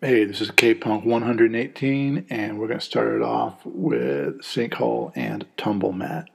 Hey, this is K-Punk 118, and we're going to start it off with Sinkhole and Tumble Mat.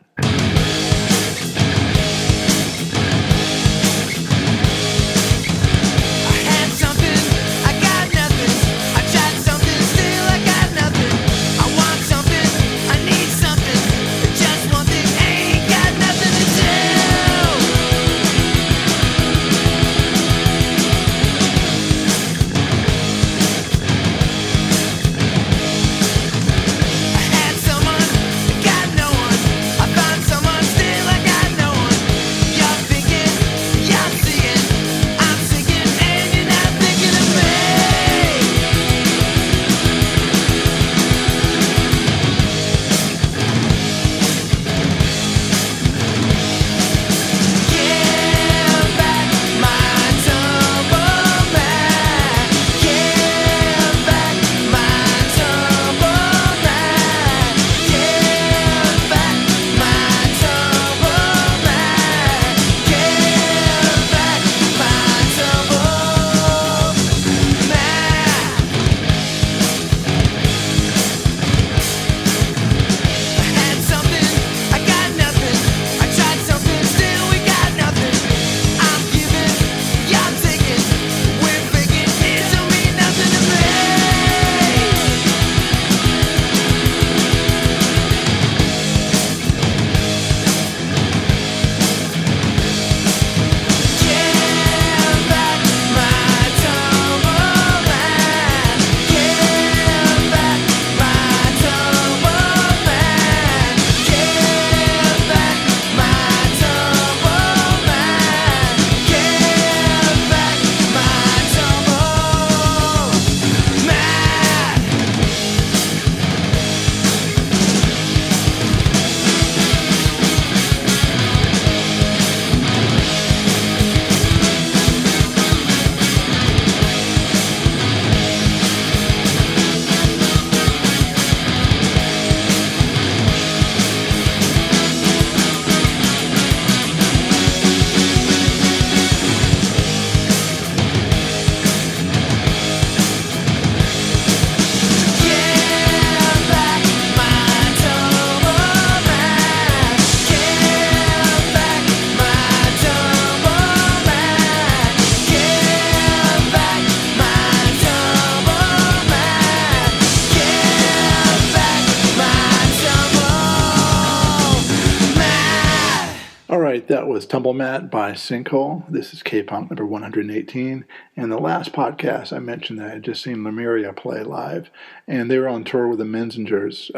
That was Tumble Mat by Sinkhole. This is K-Punk number 118. And the last podcast I mentioned that I had just seen Lemuria play live. And they were on tour with the Menzingers.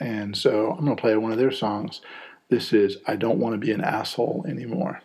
And so I'm going to play one of their songs. This is I Don't Want to Be an Asshole Anymore.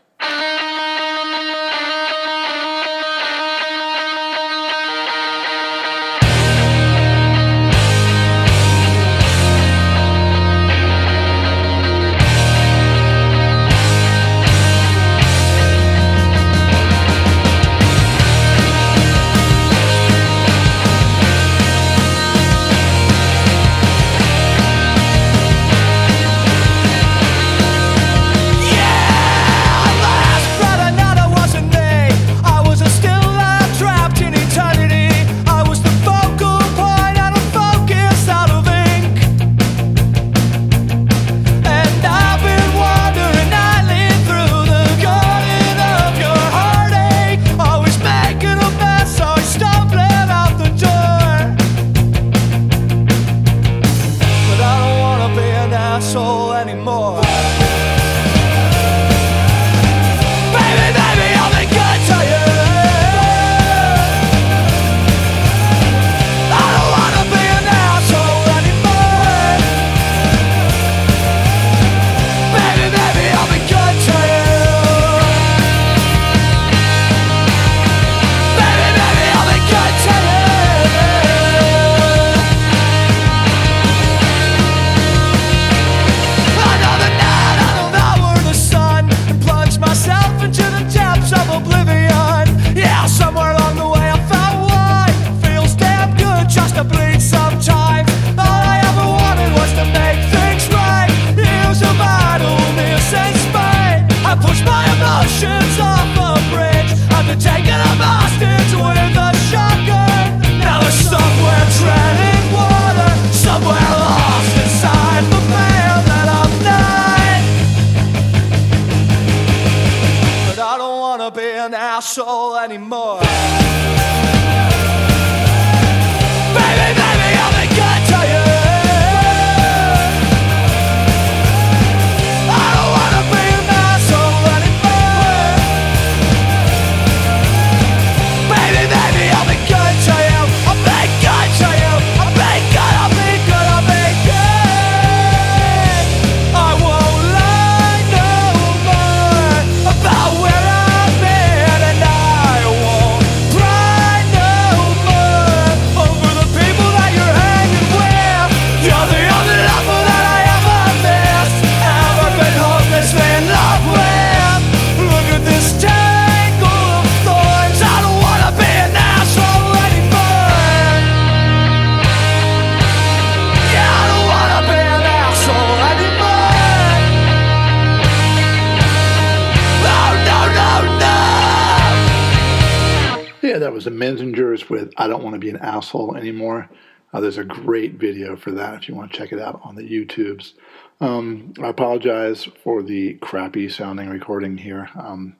that was the Menzingers with I Don't Want to Be an Asshole Anymore. There's a great video for that if you want to check it out on the YouTubes. I apologize for the crappy sounding recording here. I'm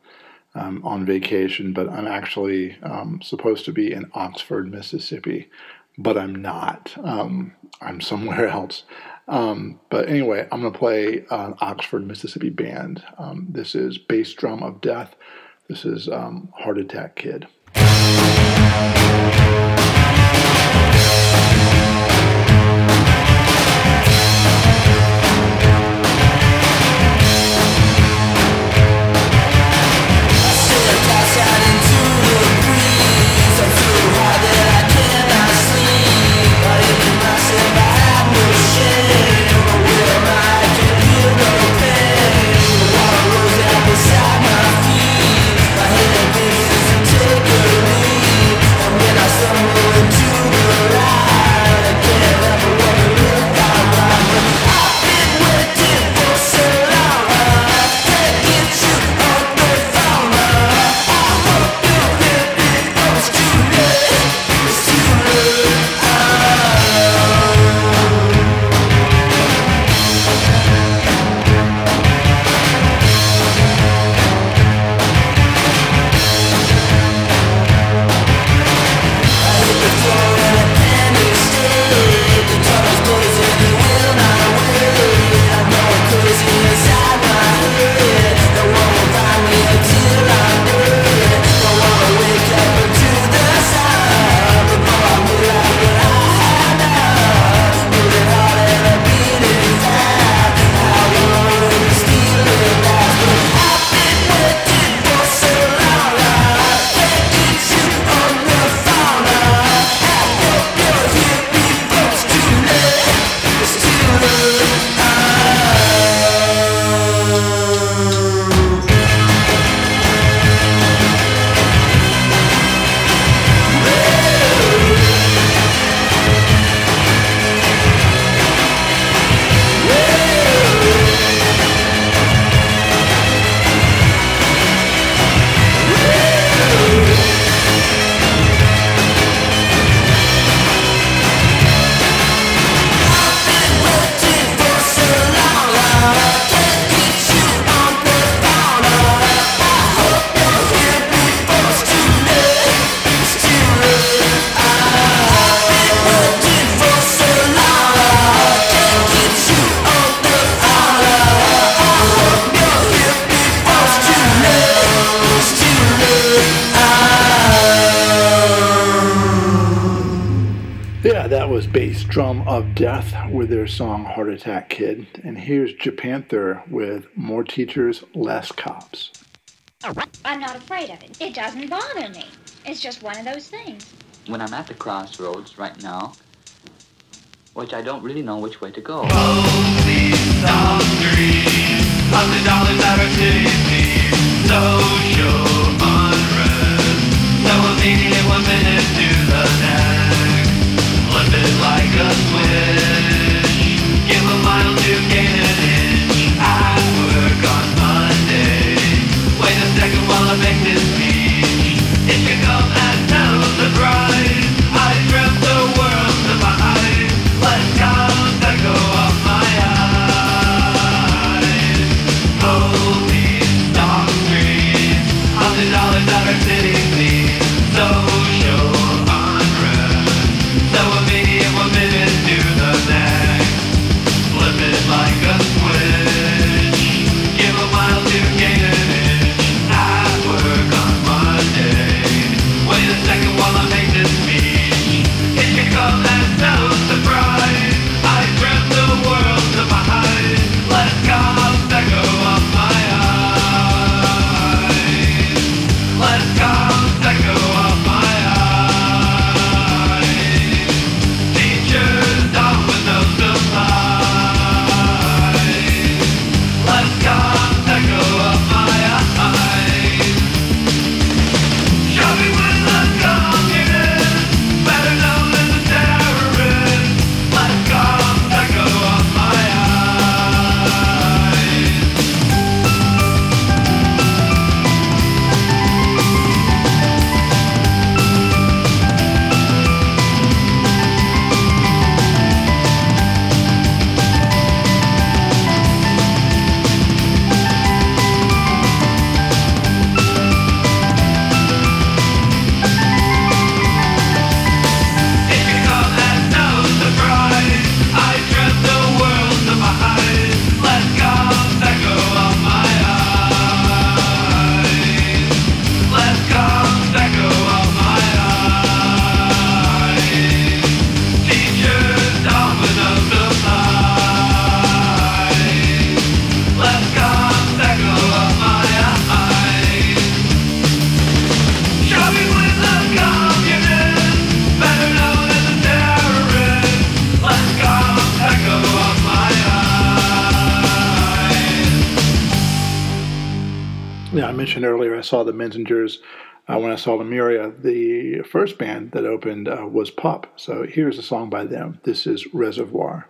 on vacation, but I'm actually supposed to be in Oxford, Mississippi, but I'm not. I'm somewhere else. But anyway, I'm going to play an Oxford, Mississippi band. This is Bass Drum of Death. This is Heart Attack Kid. With their song Heart Attack Kid. And here's Japanther with More Teachers, Less Cops. I'm not afraid of it. It doesn't bother me. It's just one of those things. When I'm at the crossroads right now, which I don't really know which way to go. Oh, these boundaries, $100 out of city, social unrest. That was easy in 1 minute to the next. Flip it like a switch. Give a mile to gain an inch. I work on Monday. Wait a second while I make this speech. It should come as no surprise. I dreamt the world to my eyes. Let clouds echo off my eyes. Hold these dark trees. $100 out of city, please. Social unrest. mentioned earlier, I saw the Menzingers when I saw Lemuria. The first band that opened was PUP. So here's a song by them. This is Reservoir.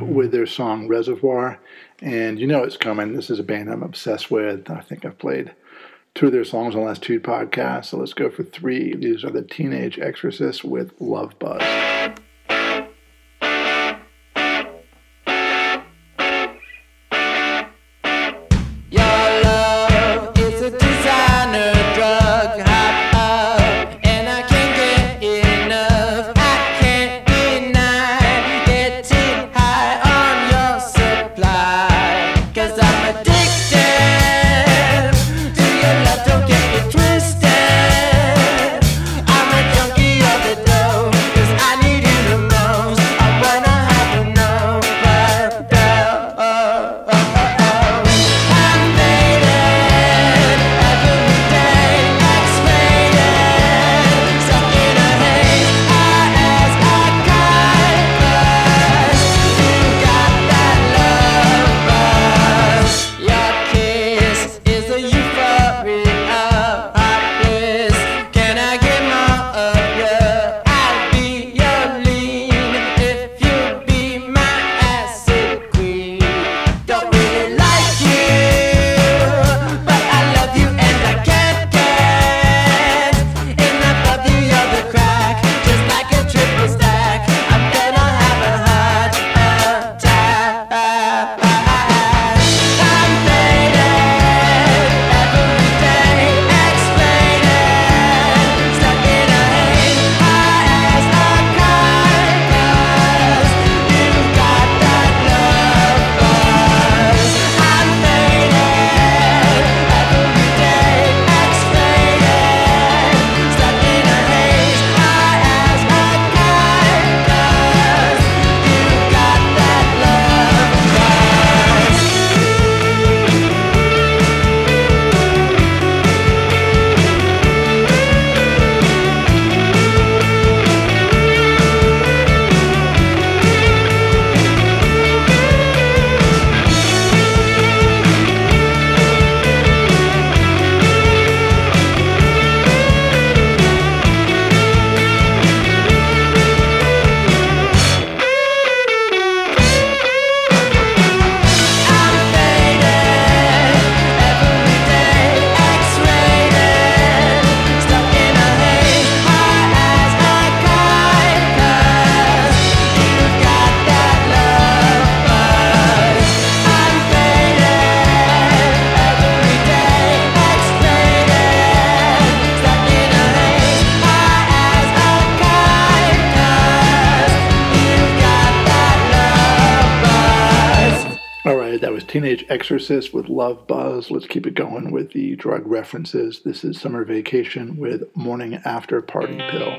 With their song Reservoir, and you know it's coming. This is a band I'm obsessed with. I think I've played two of their songs on the last two podcasts, so let's go for three. These are the Teenage Exorcists with Love Buzz. Teenage Exorcists with Love Buzz. Let's keep it going with the drug references. This is Summer Vacation with Morning After Party Pill.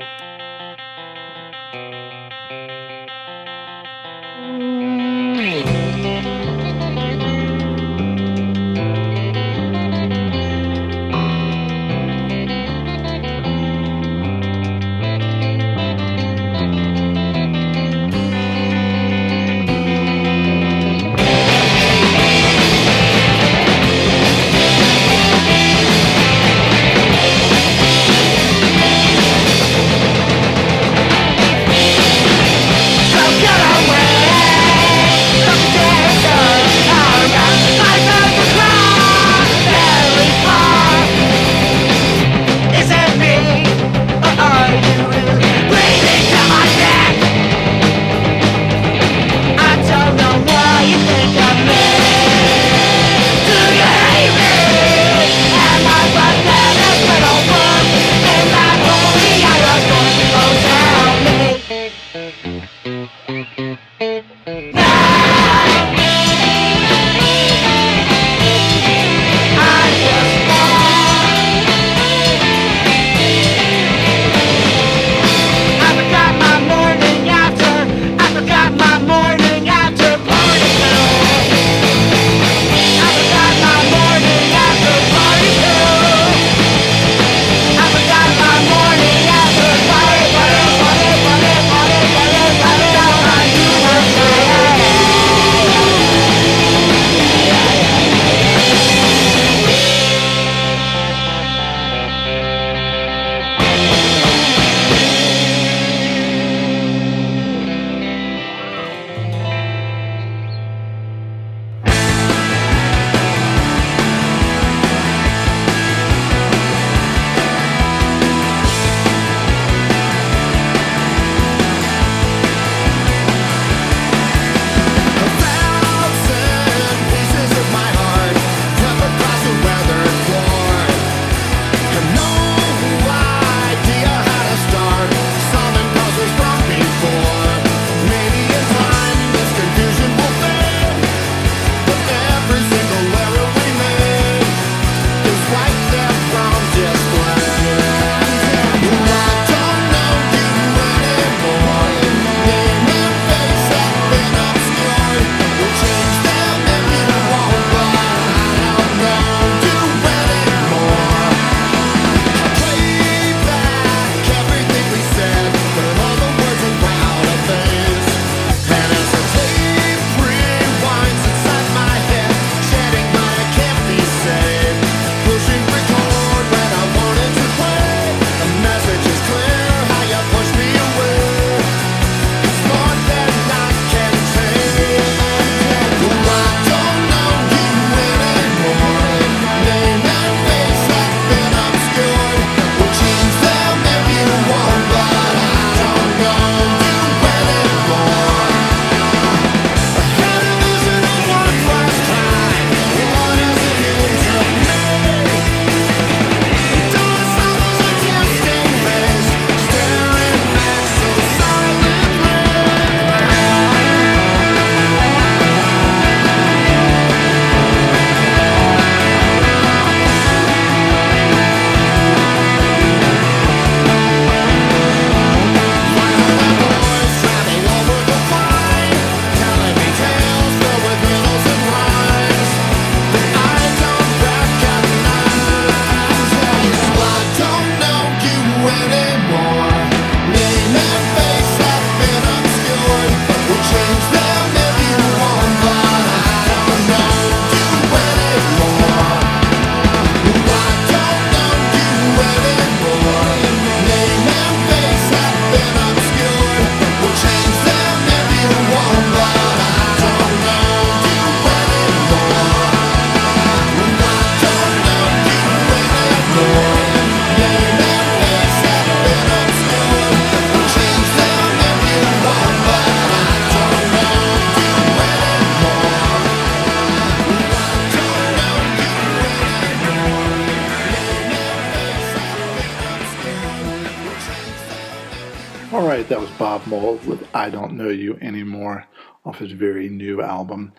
That was Bob Mould with I Don't Know You Anymore off his very new album.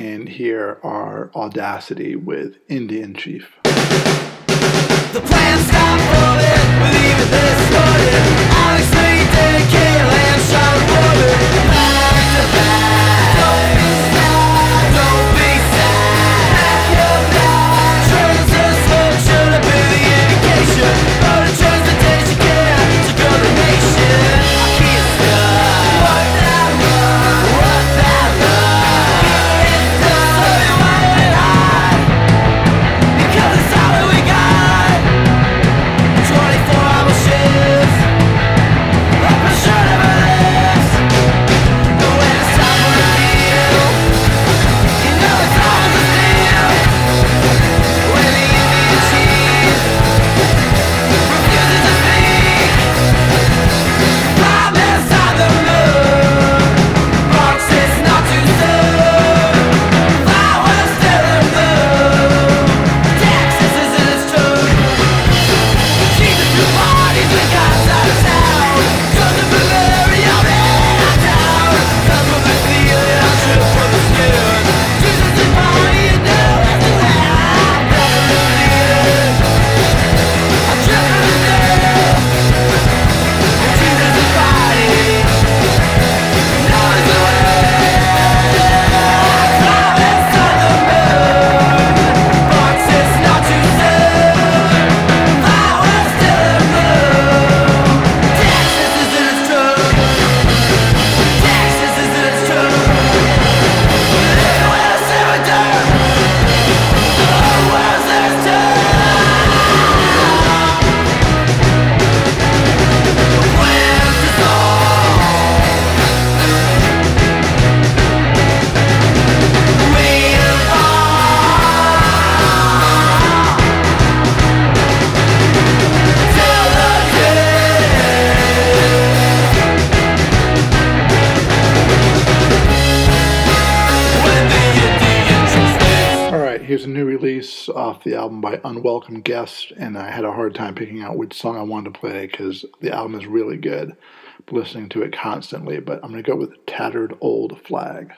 And here are Audacity with Indian Chief. The plan's not folded, believe it, this loaded. I'll explain, dedicate, land, shot, water. Back to back. Don't be sad, don't be sad. Back your back. Turn to slow, should have been the indication. Road to transportation, care to grow the nation. I can't stop. What that love, what that love. Can't stop. Tell me why did I? Because it's all that we got. Off the album by Unwelcome Guest, and I had a hard time picking out which song I wanted to play because the album is really good. I'm listening to it constantly, but I'm going to go with Tattered Old Flag.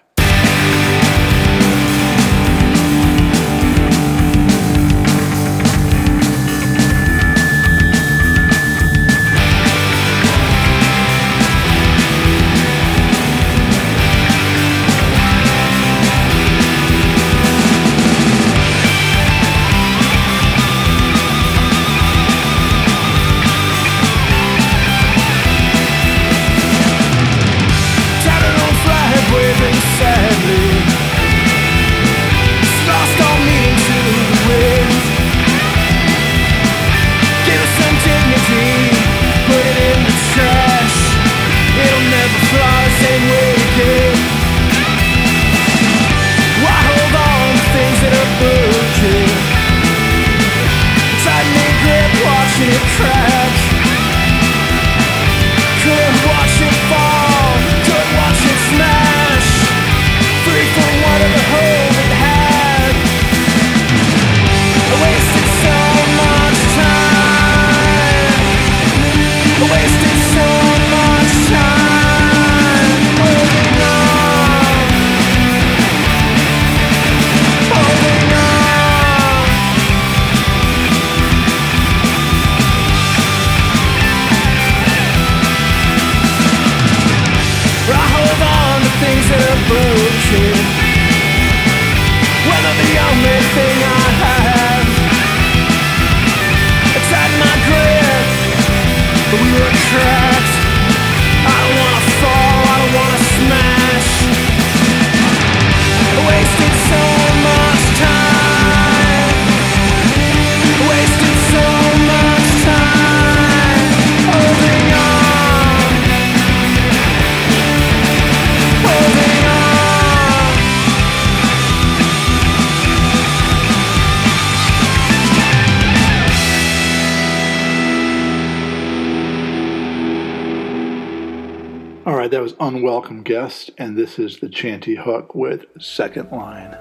That was Unwelcome Guest, and this is the Chantey Hook with Second Line.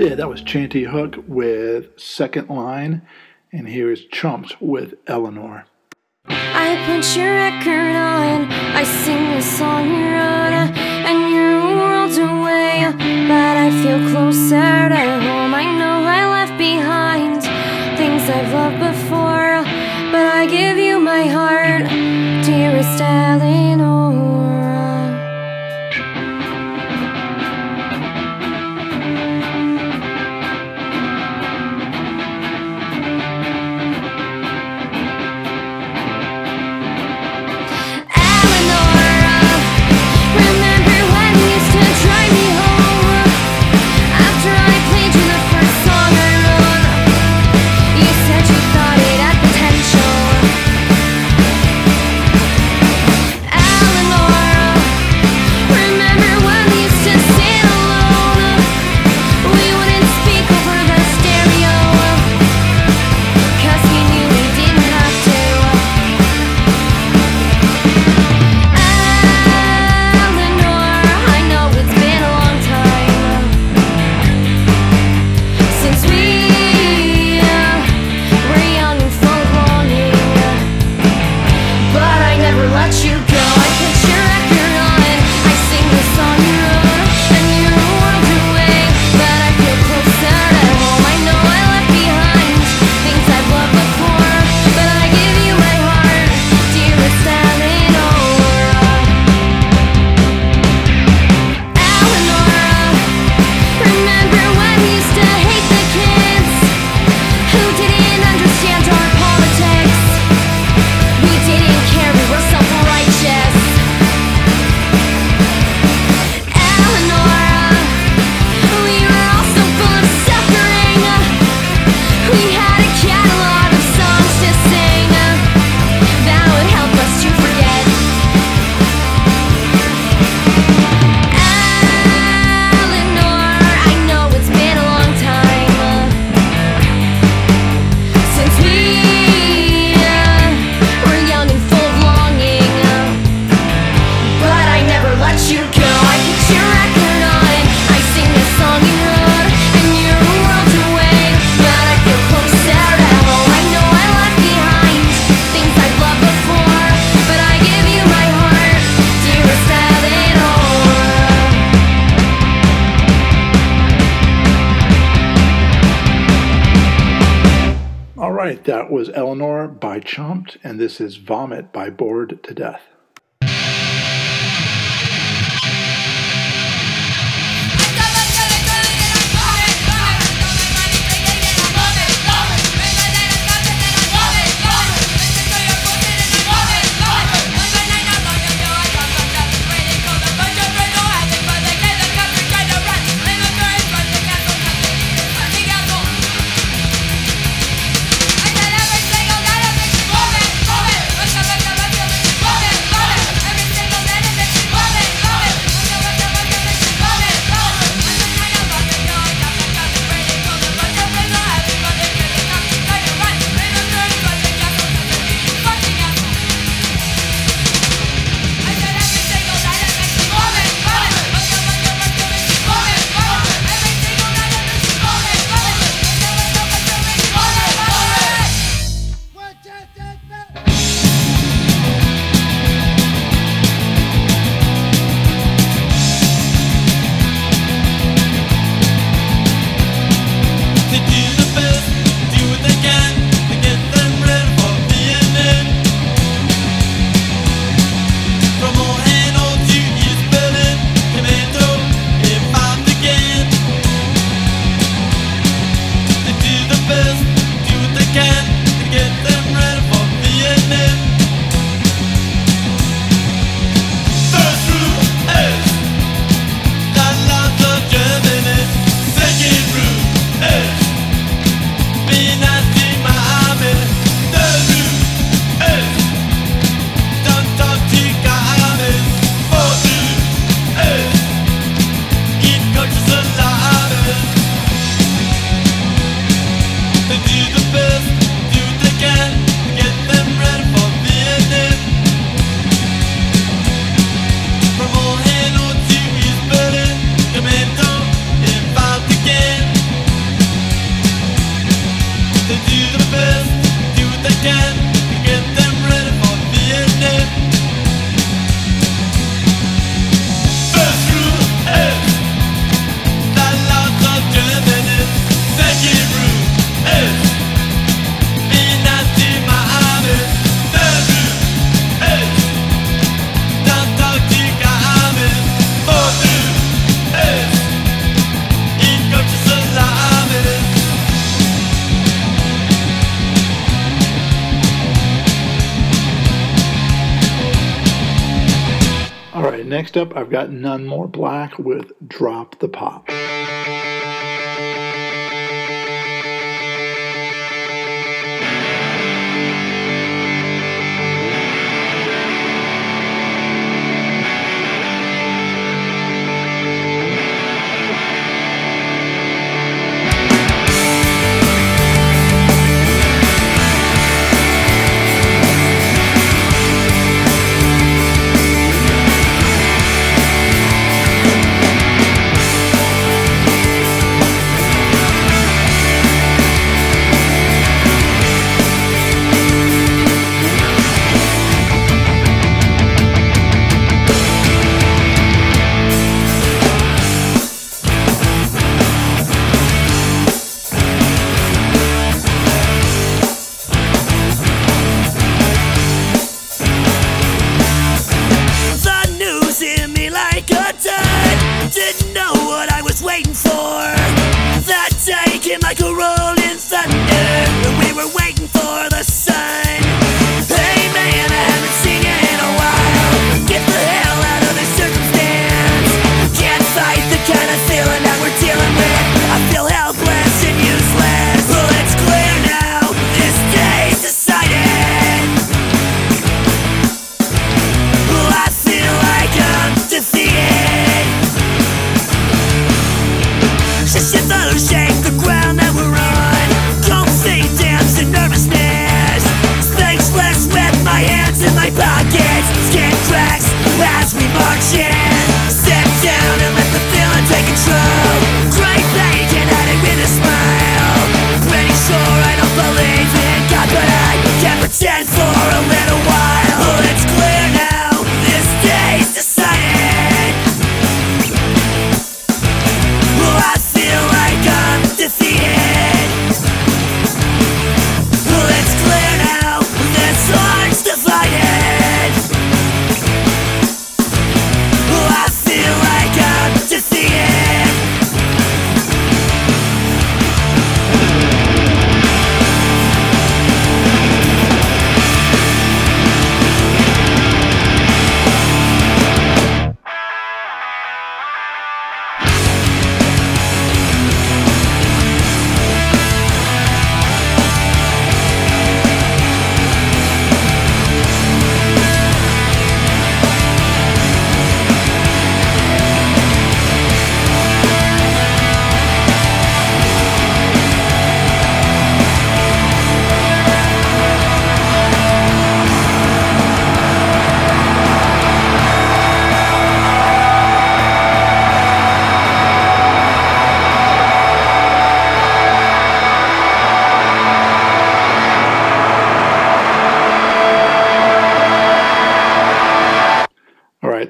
Yeah, that was Chantey Hook with Second Line, and here is Chumped with Eleanor. I put your record on, I sing the song you wrote, and you're worlds away, but I feel closer to home. I know I left behind things I've loved before, but I give you my heart, dearest Eleanor. That was Eleanor by Chumped, and this is Vomit by Bored to Death. All right, next up, I've got None More Black with Drop the Pop.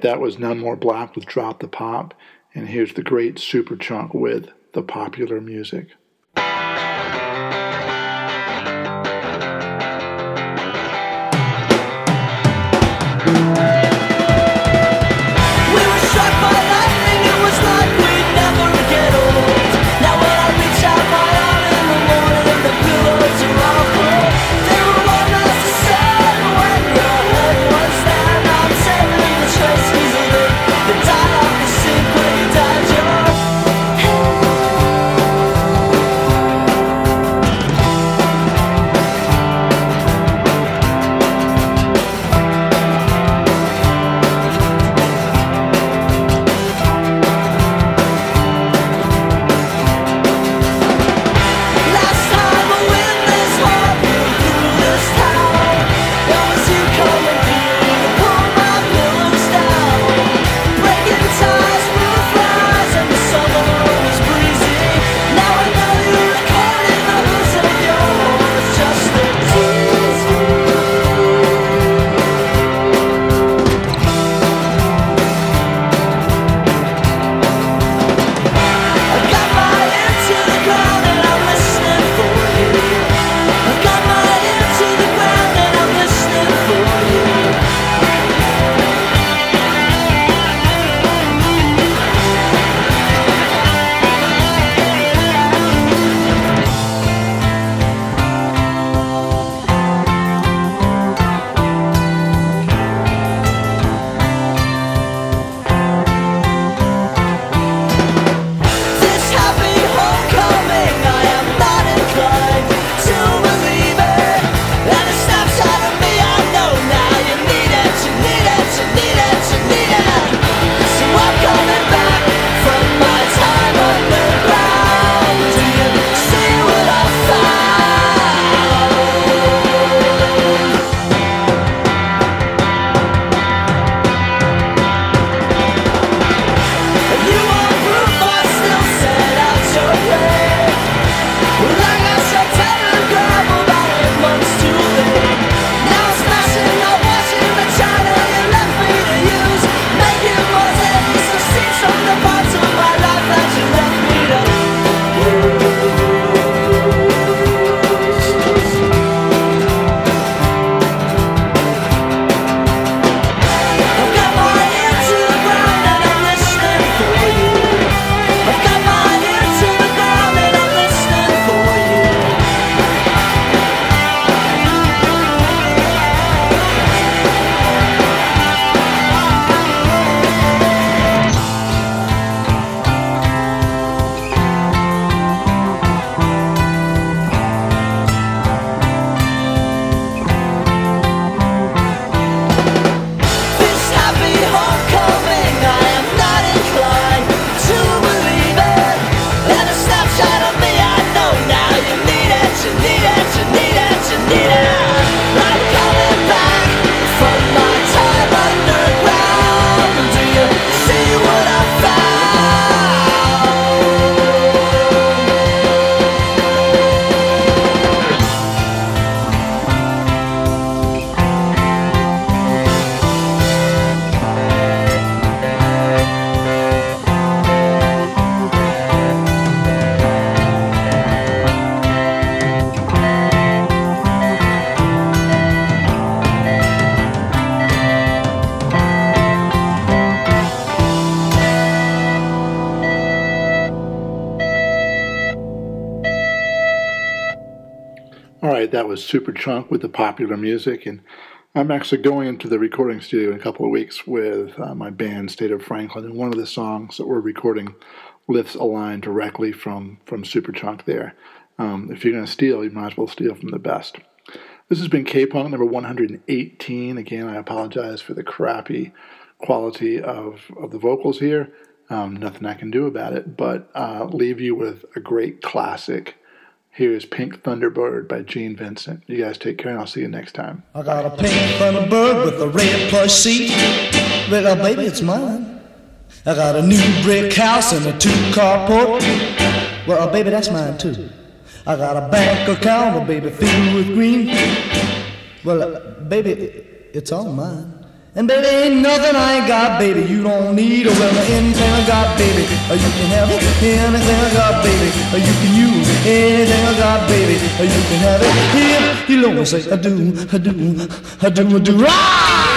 That was None More Black with Drop the Pop, and here's the great Superchunk with The Popular Music. played that was Superchunk with the Popular Music, and I'm actually going into the recording studio in a couple of weeks with my band State of Franklin, and one of the songs that we're recording lifts a line directly from Superchunk there. If you're going to steal, you might as well steal from the best. This has been K-Punk number 118. Again, I apologize for the crappy quality of the vocals here. Nothing I can do about it, but leave you with a great classic. Here's Pink Thunderbird by Gene Vincent. You guys take care, and I'll see you next time. I got a pink Thunderbird with a red plush seat. Red, oh baby, it's mine. I got a new brick house and a two-car port. Well, oh baby, that's mine too. I got a bank account, oh baby, filled with green. Well, baby, it's all mine. And baby, ain't nothing I ain't got, baby, you don't need. Or well, anything I got, baby, or you can have it. Anything I got, baby, or you can use. Anything I got, baby, or you can have it. Here, you know I say, I do, I do, I do, I do. Ah!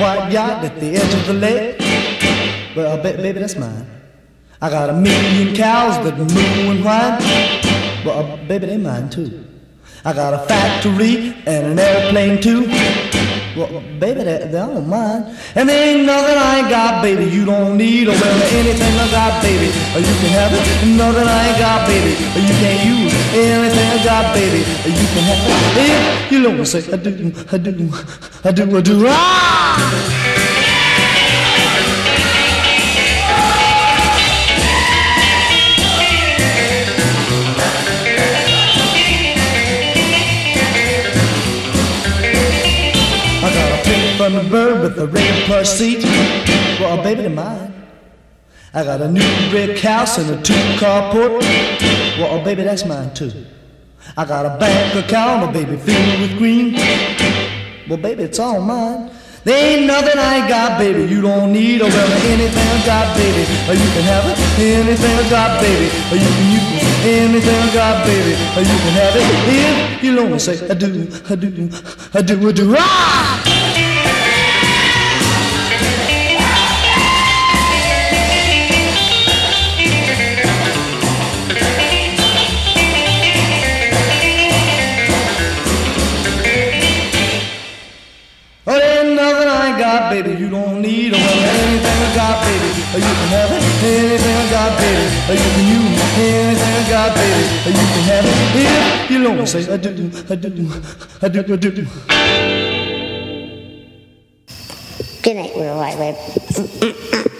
White yacht at the edge of the lake. Well, baby, that's mine. I got a million cows that moo and whine. Well, baby, they're mine too. I got a factory and an airplane too. Well, baby, they're all mine. And there ain't nothing I ain't got, baby, you don't need. Or well, anything I got, baby, or you can have it. Nothing I ain't got, baby, or you can't use. Anything I got, baby, or you can have it. If you don't say, I do, I do, I do, I do. Ah! Thunderbird with a red plush seat. Well, baby, they're mine. I got a new brick house and a two-car port. Well, baby, that's mine too. I got a bank account, baby, filled with green. Well, baby, it's all mine. There ain't nothing I ain't got, baby, you don't need. Or well, anything I got, baby, or you can have it. Anything I got, baby, or you can use. Anything I got, baby, or you can have it. If you don't say, I do, I do, I do, I do. Ah! Baby, you don't need a well, anything I got, baby, or you can have it. Anything I got, baby, or you can use. Anything I got, baby, or you can have it. If you don't say, I do, I do, I do, I do. Good night, little white lab.